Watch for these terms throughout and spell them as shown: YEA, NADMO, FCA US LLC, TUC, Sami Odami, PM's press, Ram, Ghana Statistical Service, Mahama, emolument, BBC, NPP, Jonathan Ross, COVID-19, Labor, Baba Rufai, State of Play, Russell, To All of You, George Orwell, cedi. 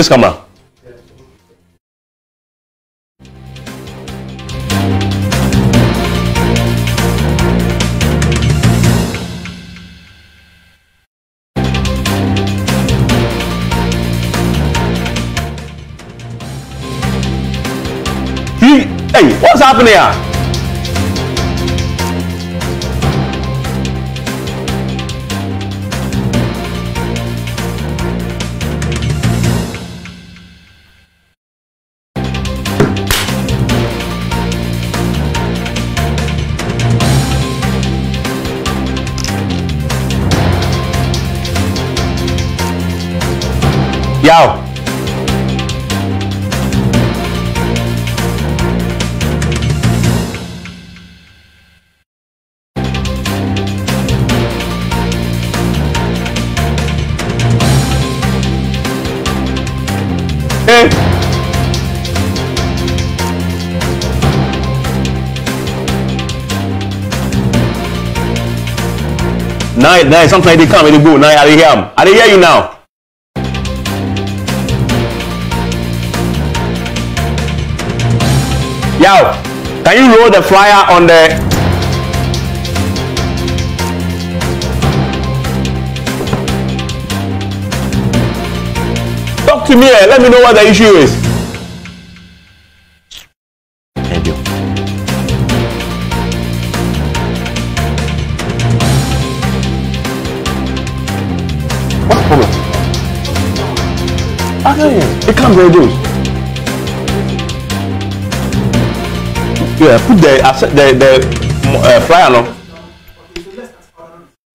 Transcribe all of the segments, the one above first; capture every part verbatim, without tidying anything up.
This camera. He, hey, what's happening here? Yo. Hey. Now, now sometimes they come and they go. Now I hear them. I hear you now. Yo, can you roll the flyer on the... Talk to me, eh? Let me know what the issue is. Thank you. What's the problem? I tell you, it can't reduce. Yeah, put the the the uh, flyer on.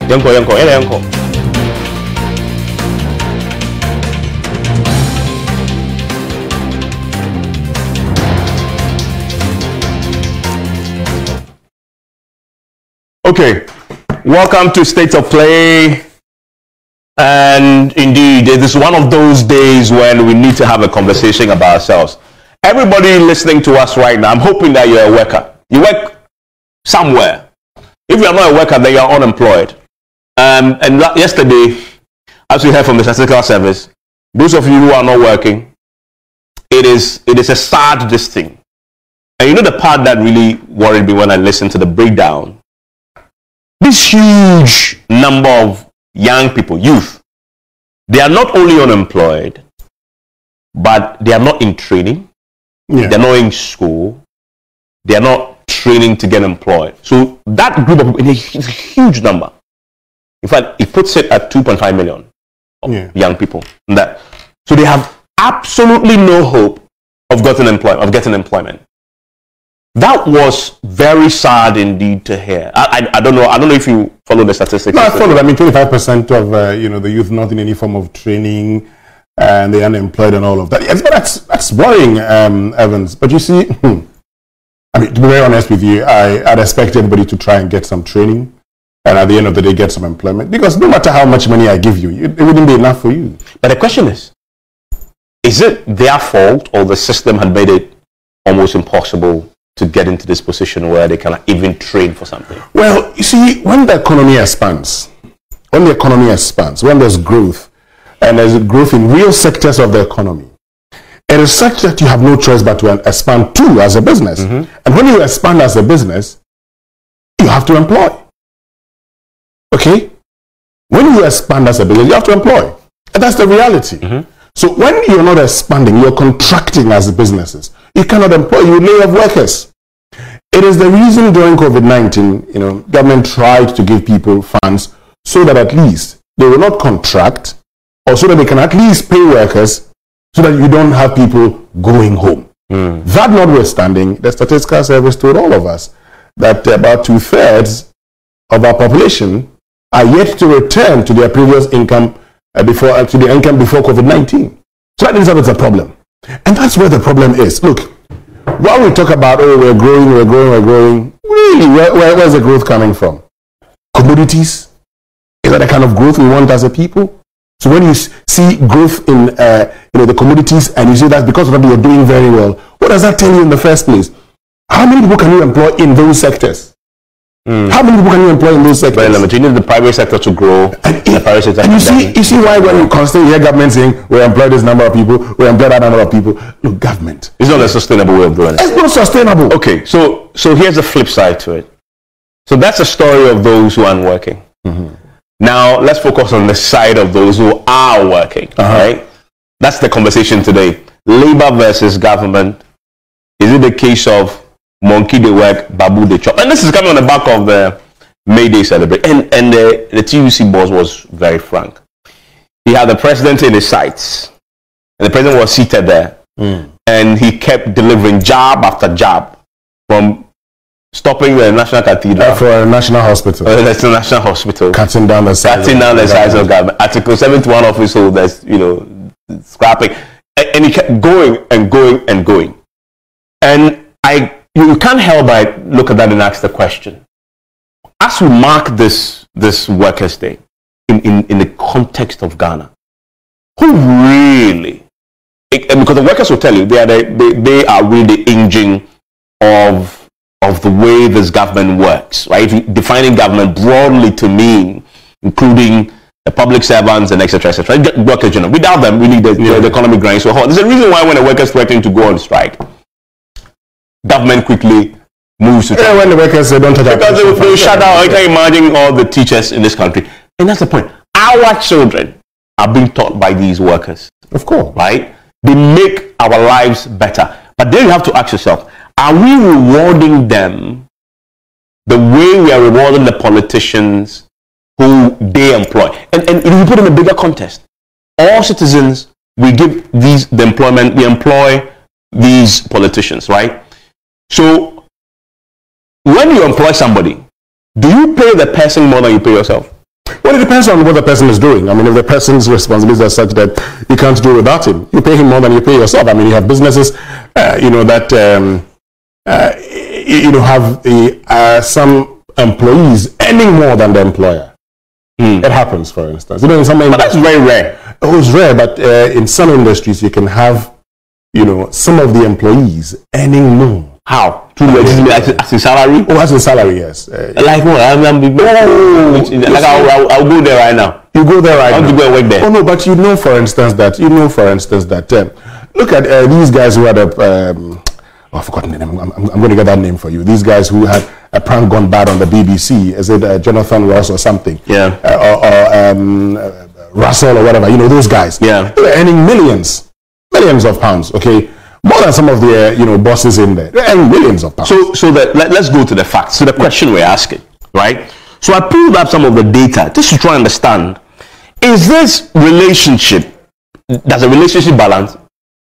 Yanko, yanko, yanko. Okay, welcome to State of Play. And indeed, it is one of those days when we need to have a conversation about ourselves. Everybody listening to us right now, I'm hoping that you're a worker. You work somewhere. If you're not a worker, then you're unemployed. Um, and yesterday, as we heard from the Statistical Service, those of you who are not working, it is, it is a sad this thing. And you know the part that really worried me when I listened to the breakdown? This huge number of young people, youth, they are not only unemployed, but they are not in training. Yeah. They're not in school. They're not training to get employed. So that group of people is a huge number. In fact, it puts it at two point five million of yeah. young people. That, so they have absolutely no hope of getting employment. Of getting employment. That was very sad indeed to hear. I, I, I don't know. I don't know if you follow the statistics. No, I follow. I mean, twenty-five percent of uh, you know, the youth not in any form of training, and the unemployed and all of that. Yes, but that's, that's worrying, um, Evans. But you see, I mean, to be very honest with you, I, I'd expect everybody to try and get some training and at the end of the day get some employment, because no matter how much money I give you, it, it wouldn't be enough for you. But the question is, is it their fault or the system had made it almost impossible to get into this position where they can even train for something? Well, you see, when the economy expands, when the economy expands, when there's growth, and there's a growth in real sectors of the economy, it is such that you have no choice but to expand too as a business. Mm-hmm. And when you expand as a business, you have to employ. Okay? When you expand as a business, you have to employ. And that's the reality. Mm-hmm. So when you're not expanding, you're contracting as businesses. You cannot employ, you lay off workers. It is the reason during COVID nineteen, you know, government tried to give people funds so that at least they will not contract, or so that they can at least pay workers so that you don't have people going home. Mm. That notwithstanding, the Statistical Service told all of us that about two-thirds of our population are yet to return to their previous income uh, before uh, to the income before COVID nineteen. So that is what's the problem. And that's where the problem is. Look, while we talk about, oh, we're growing, we're growing, we're growing, really, where, where, where's the growth coming from? Commodities? Is that the kind of growth we want as a people? So when you see growth in uh, you know, the commodities and you say that's because of what you're doing very well, what does that tell you in the first place? How many people can you employ in those sectors? Mm. How many people can you employ in those sectors? Very limited. You need the private sector to grow. And, it, the private sector and you see, you see why when you constantly hear government saying we employ this number of people, we employ that number of people. Look, government. It's not a sustainable way of doing it. It's not sustainable. Okay, so so here's the flip side to it. So that's the story of those who aren't working. Mm-hmm. Now let's focus on the side of those who are working. Uh-huh. Right? That's the conversation today. Labor versus government. Is it the case of monkey they work, babu they chop? And this is coming on the back of the May Day celebration. And, and the, the T U C boss was very frank. He had the president in his sights. And the president was seated there. Mm. And he kept delivering jab after jab. From stopping the National Cathedral. For a national hospital. Uh, that's the national hospital. Cutting down the size, Cutting down the size of government. Article seventy-one office holders, you know, scrapping. And, and he kept going and going and going. And I... You can't help but look at that and ask the question. As we mark this, this Workers' Day in, in, in the context of Ghana, who really, it, and because the workers will tell you, they are, the, they, they are really the engine of, of the way this government works, right? Defining government broadly to mean, including the public servants and et cetera, et cetera. Workers, you know, without them, really, the, yeah. the, the economy grinds so hard. There's a reason why when the workers threaten to go on strike, government quickly moves to. Yeah, when the workers say don't touch that. Because they will, they will shut down. I can imagine all the teachers in this country. And that's the point. Our children are being taught by these workers. Of course. Right? They make our lives better. But then you have to ask yourself, are we rewarding them the way we are rewarding the politicians who they employ? And, and if you put in a bigger context, all citizens, we give these the employment, we employ these politicians, right? So, when you employ somebody, do you pay the person more than you pay yourself? Well, it depends on what the person is doing. I mean, if the person's responsibilities are such that you can't do without him, you pay him more than you pay yourself. I mean, you have businesses, uh, you know, that, um, uh, you know, have the, uh, some employees earning more than the employer. Mm. It happens, for instance. You know, in some but that's very rare. Oh, it's rare, but uh, in some industries, you can have, you know, some of the employees earning more. How? Two ways. As, as a salary? Oh, as a salary, yes. Uh, yeah. Like what? I'm, I'm, I'm, oh, which, like I'll, I'll, I'll go there right now. You go there right I'll now. I'll go and work there. Oh, no, but you know, for instance, that, you know, for instance, that, um, look at uh, these guys who had a, um, oh, I've forgotten the name. I'm, I'm, I'm going to get that name for you. These guys who had a prank gone bad on the B B C. Is it uh, Jonathan Ross or something? Yeah. Uh, or or um, uh, Russell or whatever. You know, those guys. Yeah. They were earning millions. Millions of pounds, okay? More than some of the, uh, you know, bosses in there. And millions of pounds. So, so that, let, let's go to the facts. So the question we're asking, right? So I pulled up some of the data just to try and understand, is this relationship, there's a relationship balance,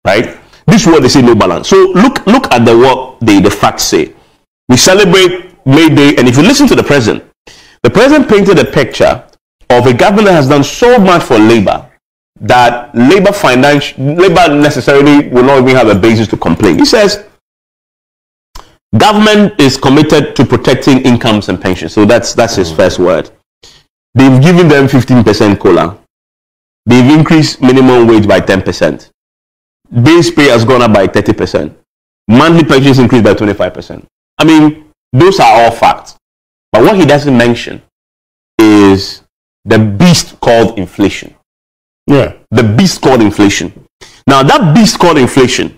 right? This word, they say no balance. So look, look at the what they, the facts say. We celebrate May Day, and if you listen to the president, the president painted a picture of a government that has done so much for labor, that labor finance, labor necessarily will not even have a basis to complain. He says, government is committed to protecting incomes and pensions. So that's that's his mm-hmm. first word. They've given them fifteen percent COLA. They've increased minimum wage by ten percent. Base pay has gone up by thirty percent. Monthly pensions increased by twenty-five percent. I mean, those are all facts. But what he doesn't mention is the beast called inflation. Yeah, the beast called inflation. Now, that beast called inflation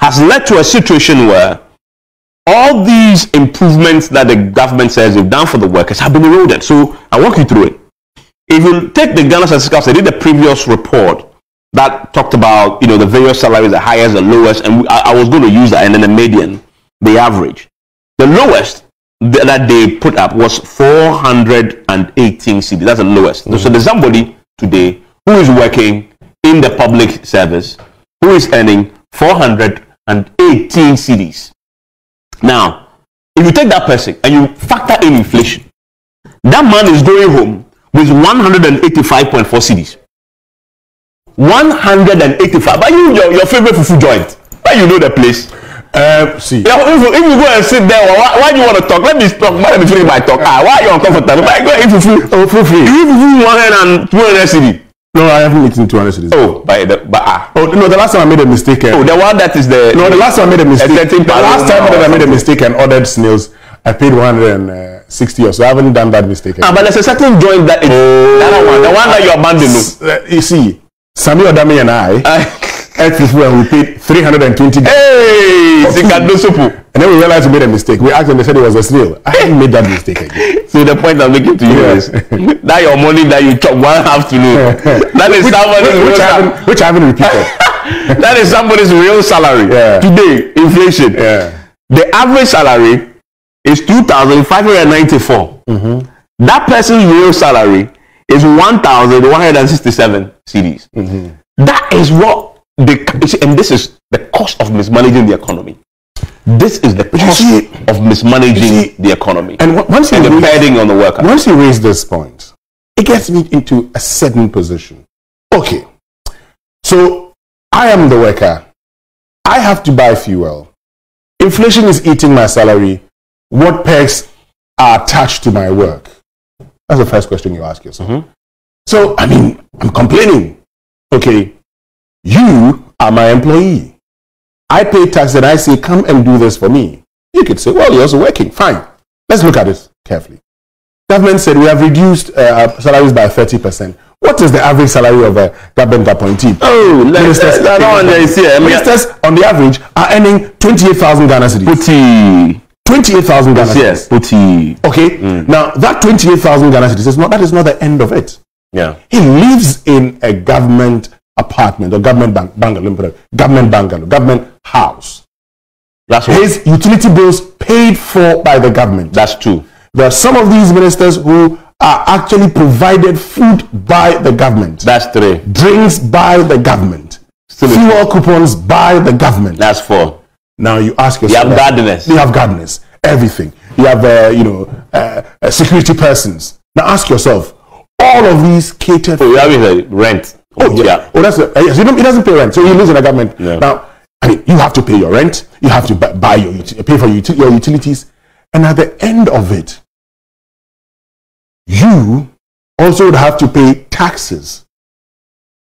has led to a situation where all these improvements that the government says they've done for the workers have been eroded. So, I'll walk you through it. If you take the Ghana Statistical Service, they did the previous report that talked about, you know, the various salaries, the highest, the lowest, and I, I was going to use that, and then the median, the average. The lowest th that they put up was four hundred eighteen cedis. That's the lowest. Mm-hmm. So, there's somebody today who is working in the public service, who is earning four hundred eighteen cedis. Now, if you take that person and you factor in inflation, that man is going home with one hundred eighty-five point four cedis. one hundred eighty-five. But you, your, your favorite fufu joint, but you know the place. Uh, see. Yeah, if, you, if you go and sit there, why, why do you want to talk? Let me talk. Let me finish my talk. Ah, why are you uncomfortable? Why go eat fufu? Oh, fufu. You fufu one hundred and two hundred cedis. No, I haven't eaten two hundred cedis. Oh, by the by, ah. Oh no, the last time I made a mistake. Uh, oh, the one that is the. No, the last time I made a mistake. The last time that I made a mistake and ordered snails. I paid one hundred sixty or so. I haven't done that mistake. Ah, but there's a certain joint that is oh, that one, the one that you abandoned. Uh, you see, Sami Odami and I, at this when we paid three hundred twenty. Hey, and then we realized we made a mistake. We asked them, they said it was a snail. I haven't made that mistake again. So the point I'm making to you yeah. is that your money that you chop one afternoon, that is which, somebody's which, which, I haven't, which I haven't repeated. That is somebody's real salary. Yeah. Today, inflation. Yeah. The average salary is two thousand five hundred ninety-four. Mm-hmm. That person's real salary is one thousand one hundred sixty-seven cedis. Mm-hmm. That is what they, and this is the cost of mismanaging the economy. This is the cost see, of mismanaging see, the economy. And once you and raise, on the worker. Once you raise this point, it gets me into a certain position. Okay, so I am the worker. I have to buy fuel. Inflation is eating my salary. What perks are attached to my work? That's the first question you ask yourself. Mm-hmm. So, I mean, I'm complaining. Okay, you are my employee. I pay tax and I say, come and do this for me. You could say, well, you're also working. Fine. Let's look at it carefully. Government said we have reduced uh, our salaries by thirty percent. What is the average salary of a government appointee? Oh, ministers, let, let, let, yeah, ministers yeah. on the average are earning twenty-eight thousand Ghana cedis. twenty-eight thousand Ghana cedis. Yes, Puti. Okay. Mm. Now, that twenty-eight thousand Ghana cedis is not, that is not the end of it. Yeah. He lives in a government apartment or government bang bungalow, government bungalow, government house. That's what. His utility bills paid for by the government. That's true. There are some of these ministers who are actually provided food by the government. That's three. Drinks by the government. Still fuel coupons by the government. That's four. Now you ask yourself. You have gardeners. You have gardeners. Everything. You have, uh, you know, uh, security persons. Now ask yourself. All of these catered. Oh, you have rent. Oh, oh yeah. yeah. Oh, that's a, uh, yes. He doesn't pay rent, so he lives in the government. Yeah. Now, I mean, you have to pay your rent. You have to buy your pay for your utilities, and at the end of it, you also would have to pay taxes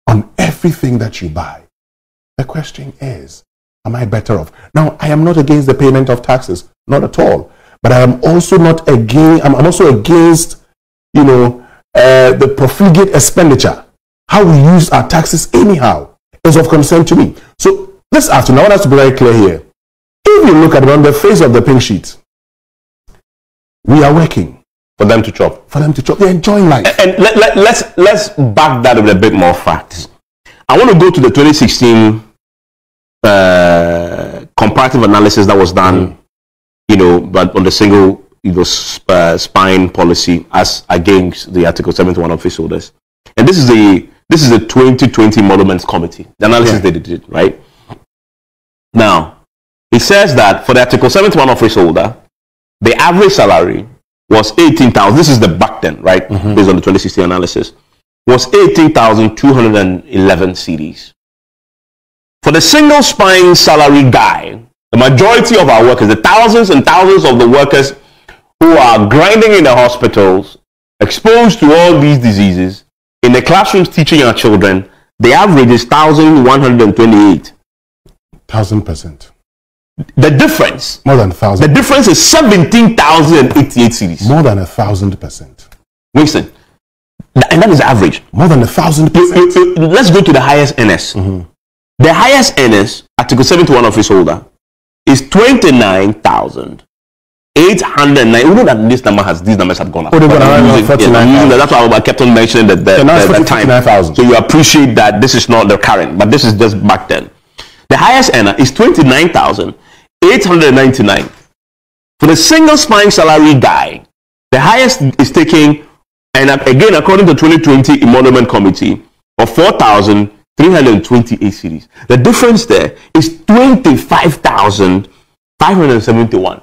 on everything that you buy. The question is, am I better off? Now, I am not against the payment of taxes, not at all. But I am also not against. I'm also against, you know. Uh, the profligate expenditure, how we use our taxes anyhow, is of concern to me. So this afternoon, I want us to be very clear here. If you look at it on the face of the pink sheet, we are working for them to chop. For them to chop, they're enjoying life. And, and let, let, let's let's back that with a bit more facts. I want to go to the twenty sixteen uh, comparative analysis that was done, you know, but on the single. You know, uh, spine policy as against the Article seventy-one office holders, and this is the this is the twenty twenty Monuments Committee. The analysis yeah. they did, right? Now, it says that for the Article seventy-one office holder, the average salary was eighteen thousand. This is the back then, right? Mm-hmm. Based on the twenty sixteen analysis, was eighteen thousand two hundred eleven cedis. For the single spine salary guy, the majority of our workers, the thousands and thousands of the workers who are grinding in the hospitals, exposed to all these diseases, in the classrooms teaching our children, the average is one thousand one hundred twenty-eight. one thousand percent. The difference? More than one thousand. The difference is seventeen thousand eighty-eight cities. More than one thousand percent. Winston, and that is average. More than one thousand percent. Let's go to the highest N S. Mm-hmm. The highest N S, Article seventy-one office holder, is twenty-nine thousand. eight hundred nine. We know that this number has these numbers have gone up. Oh, they've gone up. That's why I kept on mentioning that the, the, the time. So you appreciate that this is not the current, but this is just back then. The highest earner is twenty-nine thousand eight hundred ninety-nine. For the single spine salary guy, the highest is taking, and again according to twenty twenty Emolument Committee, of four thousand three hundred twenty-eight cedis. The difference there is twenty-five thousand five hundred seventy-one.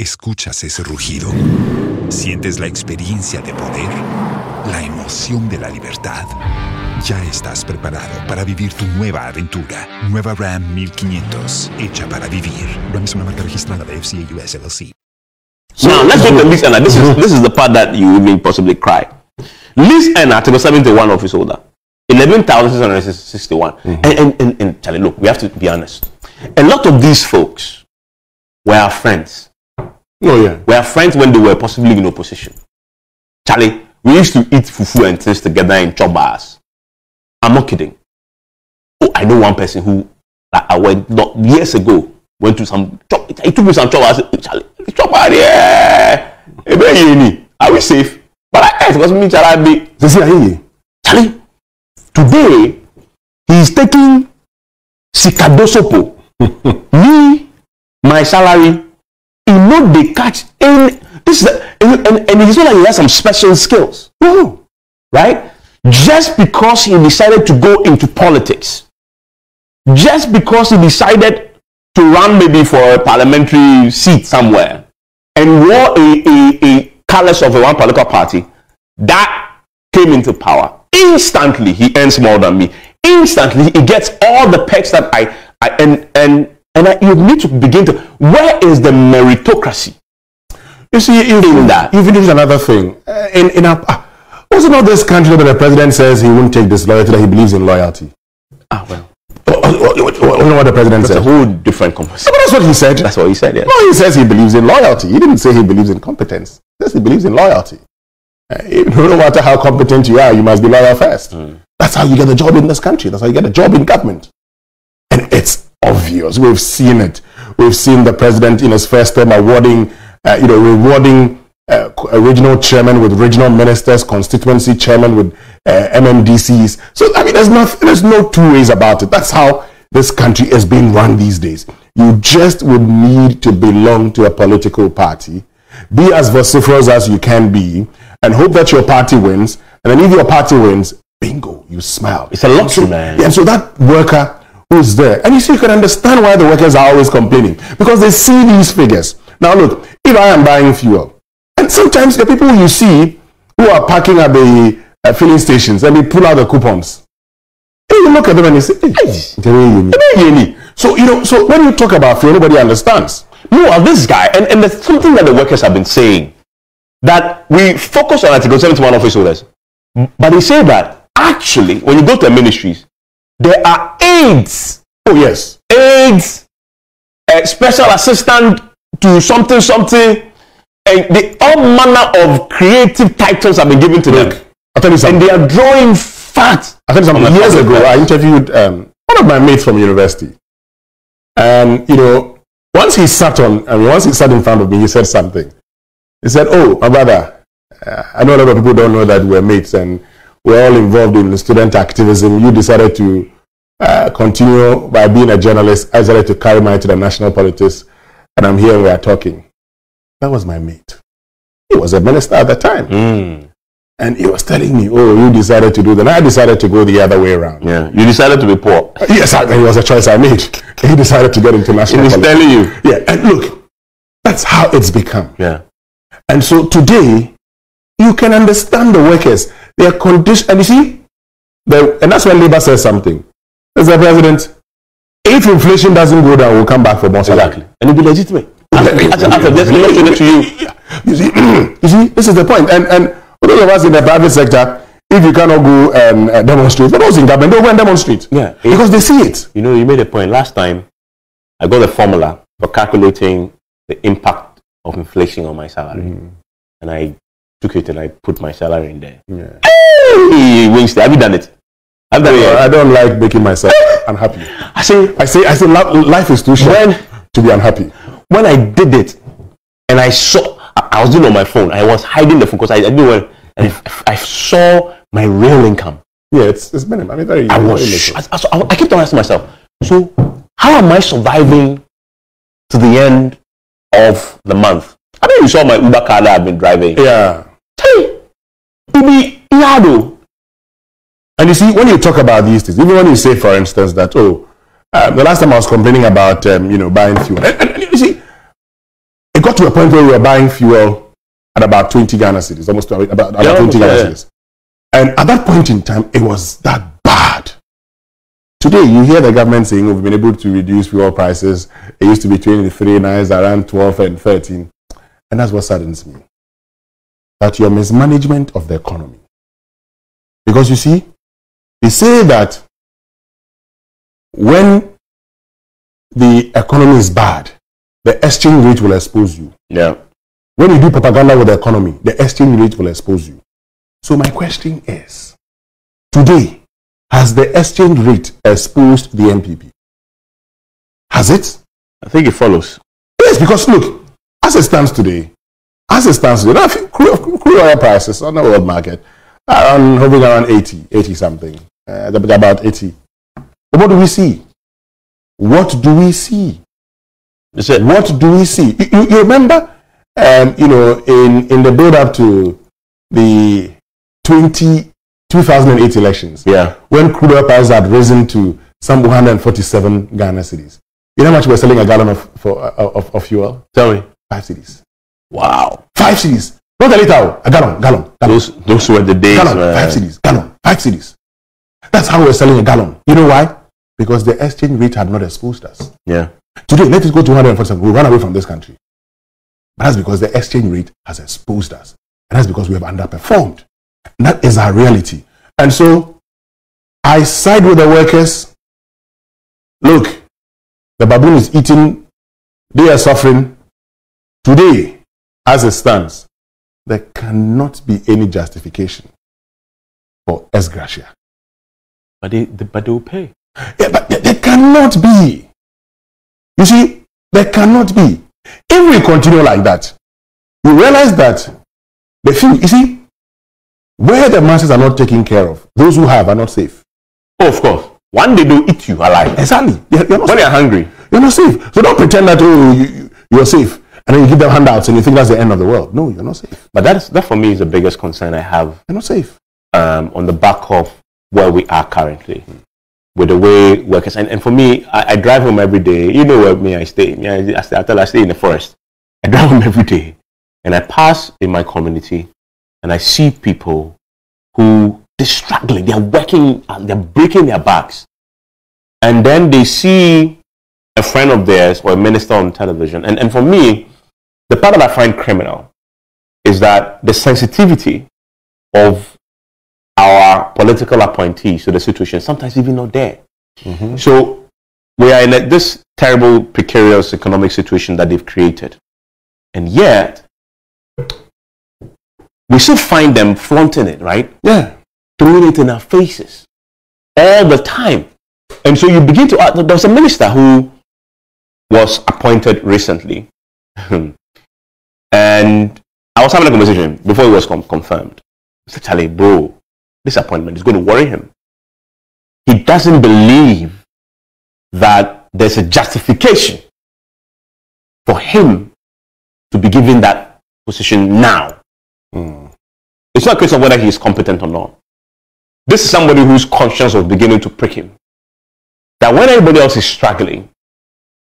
Escuchas ese rugido. Sientes la experiencia de poder, la emoción de la libertad. Ya estás preparado para vivir tu nueva aventura. Nueva Ram fifteen hundred, hecha para vivir. Ram es una marca registrada de F C A U S L L C. Now let's take the Lease Earner. This is this is the part that you may possibly cry. Lease Earner, Article seventy-one of his order, eleven thousand six hundred sixty-one. Mm-hmm. And, and and and Charlie, look, we have to be honest. A lot of these folks were our friends. Oh yeah, we are friends when they were possibly in opposition. Charlie, we used to eat fufu and things together in chop bars. I'm not kidding. Oh, I know one person who like, I went not, years ago went to some chop. He took me some chop bars. I said, oh, Charlie, chop bar, yeah. Are we safe? But I asked, what's me, Charlie? Charlie, today he is taking sikadosopo. Me, my salary. You know they catch in this, is a, and, and, and it's not like he has some special skills, Ooh. right? Just because he decided to go into politics, just because he decided to run maybe for a parliamentary seat somewhere, and wore a a, a colours of one political party that came into power, instantly he earns more than me. Instantly he gets all the perks that I I and and. And I, you need to begin to. Where is the meritocracy? You see, even that, even if it's another thing, uh, in in our, uh, also not this country where the president says he won't take disloyalty, that he believes in loyalty. Ah well, oh, oh, oh, oh, oh, you know what the president said. That's a whole different conversation. But that's what he said. That's what he said. Yes. No, he says he believes in loyalty. He didn't say he believes in competence. He says he believes in loyalty. Uh, even no matter how competent you are, you must be loyal first. Mm. That's how you get a job in this country. That's how you get a job in government. And it's obvious. We've seen it. We've seen the president in his first term awarding, uh, you know, rewarding uh, regional chairman with regional ministers, constituency chairman with uh, M M D Cs. So I mean, there's no, there's no two ways about it. That's how this country is being run these days. You just would need to belong to a political party, be as vociferous as you can be, and hope that your party wins. And then if your party wins, bingo, you smile. It's a luxury, so, man. Yeah, and so that worker who's there. And you see, you can understand why the workers are always complaining, because they see these figures. Now look, if I am buying fuel, and sometimes the people you see who are parking at the uh, filling stations and they pull out the coupons, and you look at them and you say, hey. So, you know, so when you talk about fuel, nobody understands. No, this guy, and, and there's something that the workers have been saying, that we focus on Article seventy-one office holders, but they say that actually, when you go to the ministries, there are aides. Oh, yes. Aides, a special assistant to something, something. And the, all manner of creative titles have been given to Look, them. I'll tell you something. And they are drawing fat. I'll tell you something. Years ago, I interviewed um, one of my mates from university. And, you know, once he sat on, I mean, once he sat in front of me, he said something. He said, oh, my brother, uh, I know a lot of people don't know that we're mates and we're all involved in student activism. You decided to uh, continue by being a journalist. I decided to carry my to the national politics, and I'm here and we are talking. That was my mate. He was a minister at the time. Mm. And he was telling me, oh, you decided to do that. I decided to go the other way around. Yeah, you decided to be poor. Yes, I, it was a choice I made. He decided to get into national politics. He was telling you. Yeah, and look, that's how it's become. Yeah. And so today, you can understand the workers. Their condition, and you see, the, and that's when Labour says something. Mister President, if inflation doesn't go down, we'll come back for more salary. Exactly. And it'll be legitimate. You see, you see, this is the point. And and for those of us in the private sector, if you cannot go and uh, demonstrate, for those in government, they'll go and demonstrate. Yeah, it, because they see it. You know, you made a point. Last time, I got a formula for calculating the impact of inflation on my salary. Mm. And I took it and I put my salary in there. Yeah. Hey, Winston, have you done it? I've done it. I don't like making myself unhappy. I say, I say, I say, life is too short when, to be unhappy. When I did it, and I saw, I was doing on my phone. I was hiding the phone because I, I didn't want, and I saw my real income. Yeah, it's it's minimum. I mean, very, I was. Sh I, I, I kept on asking myself, so how am I surviving to the end of the month? I mean, you saw my Uber car that I've been driving. Yeah. Hey, Ubi Yado. And you see, when you talk about these things, even when you say, for instance, that oh, uh, the last time I was complaining about um, you know buying fuel, and, and, and you see, it got to a point where we were buying fuel at about twenty Ghana cedis, almost about, about yeah, twenty Ghana cedis. Yeah. And at that point in time, it was that bad. Today, you hear the government saying, oh, we've been able to reduce fuel prices. It used to be twenty-three, now it's around twelve and thirteen. And that's what saddens me. That your mismanagement of the economy. Because you see, they say that when the economy is bad, the exchange rate will expose you. Yeah. When you do propaganda with the economy, the exchange rate will expose you. So my question is, today, has the exchange rate exposed the N P P? Has it? I think it follows. Yes, because look, as it stands today, as it stands today, I think crude oil prices on the world market are hovering around eighty, eighty something, uh, about eighty. But what do we see? What do we see? What do we see? You, you remember, um, you know, in, in the build-up to the two thousand eight elections, yeah, when crude oil prices had risen to some one hundred forty-seven Ghana cedis. You know how much we're selling a gallon of for, uh, of, of fuel? Tell me. Five cedis. Wow. Five cedis. Not a liter. A gallon. Gallon. gallon. Those, those were the days. Gallon. Man. Five cedis. Gallon. Five cedis. That's how we're selling a gallon. You know why? Because the exchange rate had not exposed us. Yeah. Today, let us go to one hundred forty-seven. We'll run away from this country. But that's because the exchange rate has exposed us. And that's because we have underperformed. And that is our reality. And so, I side with the workers. Look, the baboon is eating. They are suffering. Today, as it stands, there cannot be any justification for ex gratia. But they, they, but they will pay. Yeah, but there cannot be. You see, there cannot be. If we continue like that, you realize that the thing, you see, where the masses are not taken care of, those who have are not safe. Oh, of course. One day they'll eat you alive. Exactly. They're, they're not when they're hungry. You're not safe. So don't pretend that oh, you, you're safe and then you give them handouts and you think that's the end of the world. No, you're not safe. But that, is, that for me is the biggest concern I have. You're not safe. Um, on the back of where we are currently. Mm. With the way workers, and, and for me, I, I drive home every day. You know where me, I stay. Me, I, I, stay I, tell, I stay in the forest. I drive home every day. And I pass in my community and I see people who, they're struggling, they're working, they're breaking their backs. And then they see a friend of theirs or a minister on television. And, and for me, the part that I find criminal is that the sensitivity of our political appointees to the situation, sometimes even not there. Mm-hmm. So we are in a, this terrible, precarious economic situation that they've created. And yet, we should find them flaunting it, right? Yeah. Throwing it in our faces all the time. And so you begin to... Uh, there was a minister who was appointed recently. And I was having a conversation before he was com confirmed. I said, Charlie, bro, this appointment is going to worry him. He doesn't believe that there's a justification for him to be given that position now. Mm. It's not a question of whether he is competent or not. This is somebody whose conscience was beginning to prick him. That when everybody else is struggling,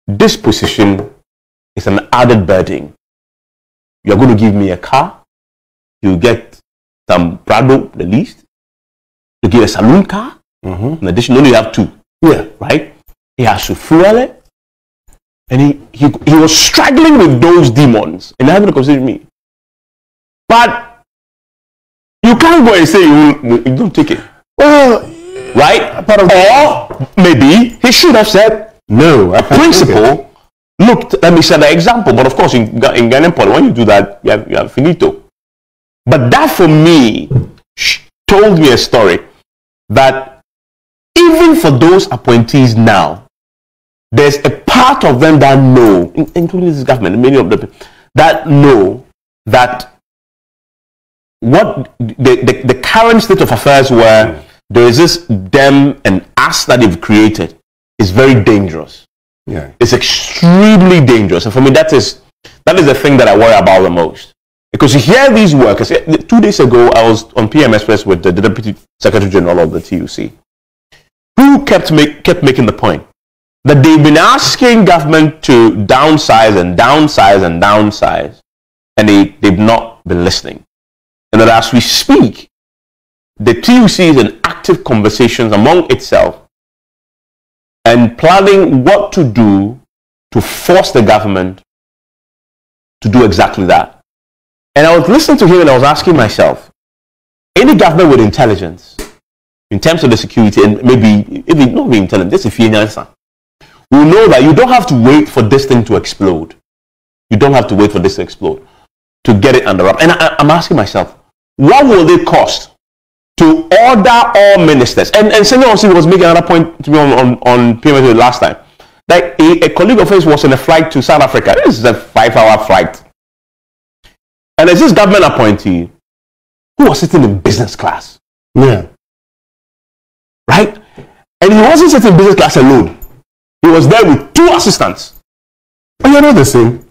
this position is an added burden. You're going to give me a car, you get some Prado, the least, you get a saloon car, mm-hmm. in addition, only you have two. Yeah. Right? He has to fuel it. And he, he, he was struggling with those demons. And I haven't considered me. But you can't go and say you, you don't take it. Well, right? Part of or maybe he should have said, no, I can't principle. Look, let me set an example. But of course, in, in Ghanaian politics, when you do that, you have, you have finito. But that for me told me a story that even for those appointees now, there's a part of them that know, including this government, many of them, that know that what the, the, the current state of affairs where there is this them and us that they've created is very dangerous. Yeah. It's extremely dangerous. And for me, that is, that is the thing that I worry about the most. Because you hear these workers. Two days ago, I was on P M's press with the, the Deputy Secretary General of the T U C, who kept, make, kept making the point that they've been asking government to downsize and downsize and downsize, and they, they've not been listening. And that as we speak, the T U C is in active conversations among itself and planning what to do to force the government to do exactly that. And I was listening to him and I was asking myself, any government with intelligence, in terms of the security, and maybe, maybe not be intelligent, just a few answer, will know that you don't have to wait for this thing to explode. You don't have to wait for this to explode to get it under wraps. And I, I'm asking myself, what will it cost to order all ministers? And, and Senator Ossie was making another point to me on, on, on P M last time. Like a, a colleague of his was on a flight to South Africa. This is a five-hour flight. And there's this government appointee who was sitting in business class. Yeah. Right? And he wasn't sitting in business class alone. He was there with two assistants. But you're not the same.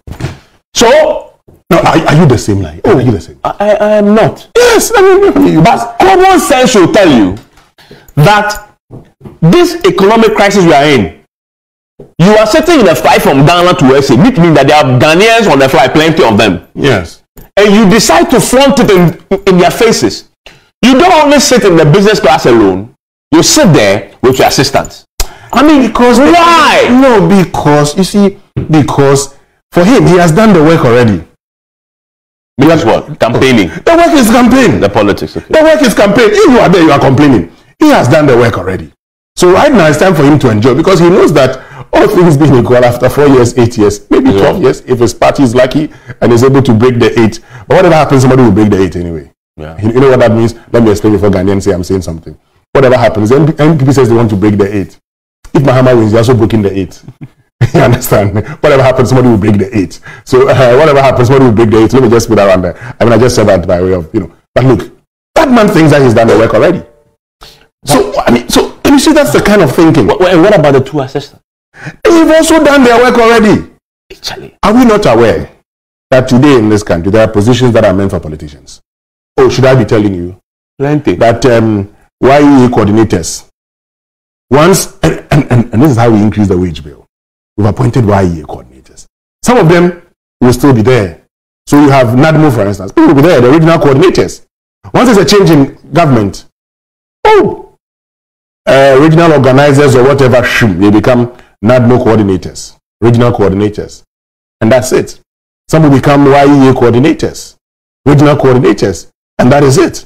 So... No, are, are you the same, like? Oh, are you the same? I, I am not. Yes, I mean, you, but common sense will tell you that this economic crisis we are in, you are sitting in a flight from Ghana to S A, which means that there are Ghanaians on the flight, plenty of them. Yes. And you decide to flaunt it in, in their faces. You don't only sit in the business class alone. You sit there with your assistants. I mean, because why? No, because, you see, because for him, he has done the work already. Because what? Campaigning. The work is campaign. The politics. Okay. The work is campaign. If you are there, you are complaining. He has done the work already. So right now, it's time for him to enjoy, because he knows that all things being equal, after four years, eight years, maybe yeah. twelve years, if his party is lucky and is able to break the eight, but whatever happens, somebody will break the eight anyway. Yeah. You know what that means? Let me explain before Ghanaians say I'm saying something. Whatever happens, the N P P says they want to break the eight. If Mahama wins, they're also breaking the eight. You understand? Whatever happens, somebody will break the eight. So uh, whatever happens, somebody will break the eight. Let me just put that around there. I mean, I just said that by way of, you know. But look, that man thinks that he's done the work already. So, I mean, so you see, that's the kind of thing. And what, what about the two assistants? They've also done their work already. Actually. Are we not aware that today in this country, there are positions that are meant for politicians? Oh, should I be telling you? Plenty. That um, Y E A coordinators, once, and, and, and, and this is how we increase the wage bill. We've appointed Y E A coordinators. Some of them will still be there. So you have NADMO, for instance. People will be there, the regional coordinators. Once there's a change in government, oh, uh, regional organizers or whatever, shum, they become NADMO coordinators, regional coordinators. And that's it. Some will become Y E A coordinators, regional coordinators. And that is it.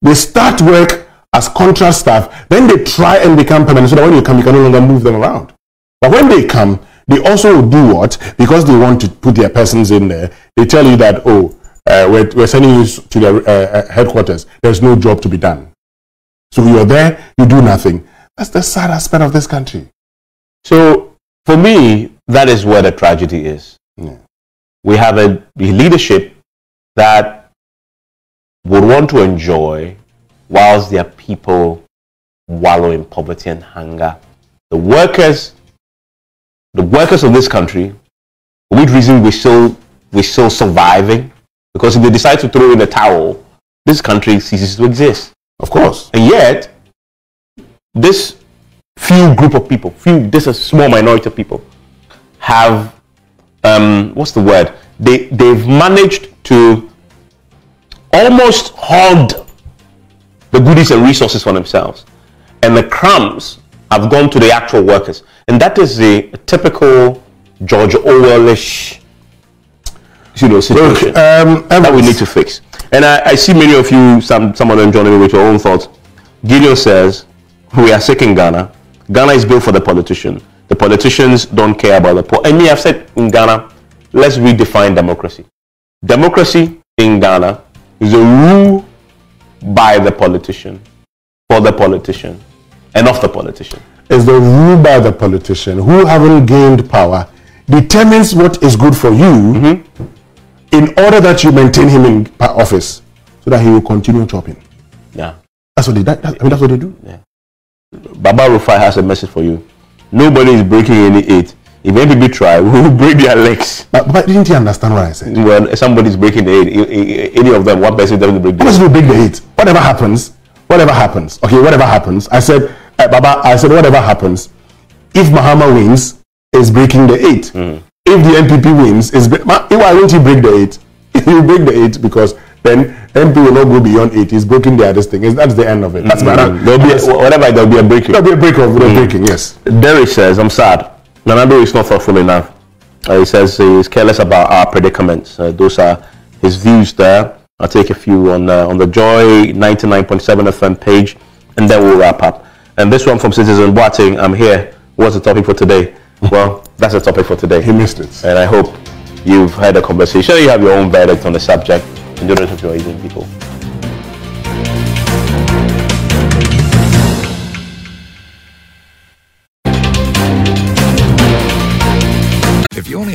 They start work as contract staff. Then they try and become permanent, so that when you come, you can no longer move them around. But when they come, they also do what? Because they want to put their persons in there, they tell you that, oh, uh, we're, we're sending you to their uh, headquarters. There's no job to be done. So you're there, you do nothing. That's the sad aspect of this country. So for me, that is where the tragedy is. Yeah. We have a leadership that would want to enjoy whilst their people wallow in poverty and hunger. The workers... The workers of this country, for which reason we're still, we're still surviving, because if they decide to throw in the towel, this country ceases to exist. Of course. And yet, this few group of people, few, this a small minority of people, have, um, what's the word? They, they've managed to almost hoard the goodies and resources for themselves. And the crumbs have gone to the actual workers. And that is the typical George Orwellish, you know, situation Look, um, that we need to fix. And I, I see many of you, some, some of them joining me with your own thoughts. Gideon says, we are sick in Ghana. Ghana is built for the politician. The politicians don't care about the poor. And me, I've said in Ghana, let's redefine democracy. Democracy in Ghana is a rule by the politician, for the politician, and of the politician. Is the rule by the politician who haven't gained power determines what is good for you mm-hmm. in order that you maintain him in office so that he will continue chopping. Yeah. That's what they, that, I mean, that's what they do. Yeah. Baba Rufai has a message for you. Nobody is breaking any eight. If N P P try, we will break their legs. But, but didn't you understand what I said? Well, somebody's breaking the eight. Any of them, one person doesn't break the eight. One person will break the eight. Whatever happens, whatever happens. Okay, whatever happens. I said, uh, Baba, I said, whatever happens, if Mahama wins, is breaking the eight. Mm. If the N P P wins, is why won't you break the eight? If you break the eight, because then M P will not go beyond eight. He's breaking the other thing. That's the end of it. That's mm -hmm. there'll be a, whatever. There'll be a breaking. There'll be a break of mm. breaking. Yes. Derek says, "I'm sad. Nanado is not thoughtful enough. Uh, he says he's careless about our predicaments. Uh, those are his views there. I'll take a few on uh, on the Joy ninety-nine point seven F M page, and then we'll wrap up. And this one from Citizen Boating. I'm here. What's the topic for today? Well, that's the topic for today. He missed it. And I hope you've had a conversation. You have your own verdict on the subject. Enjoy the rest of your evening, people. If you only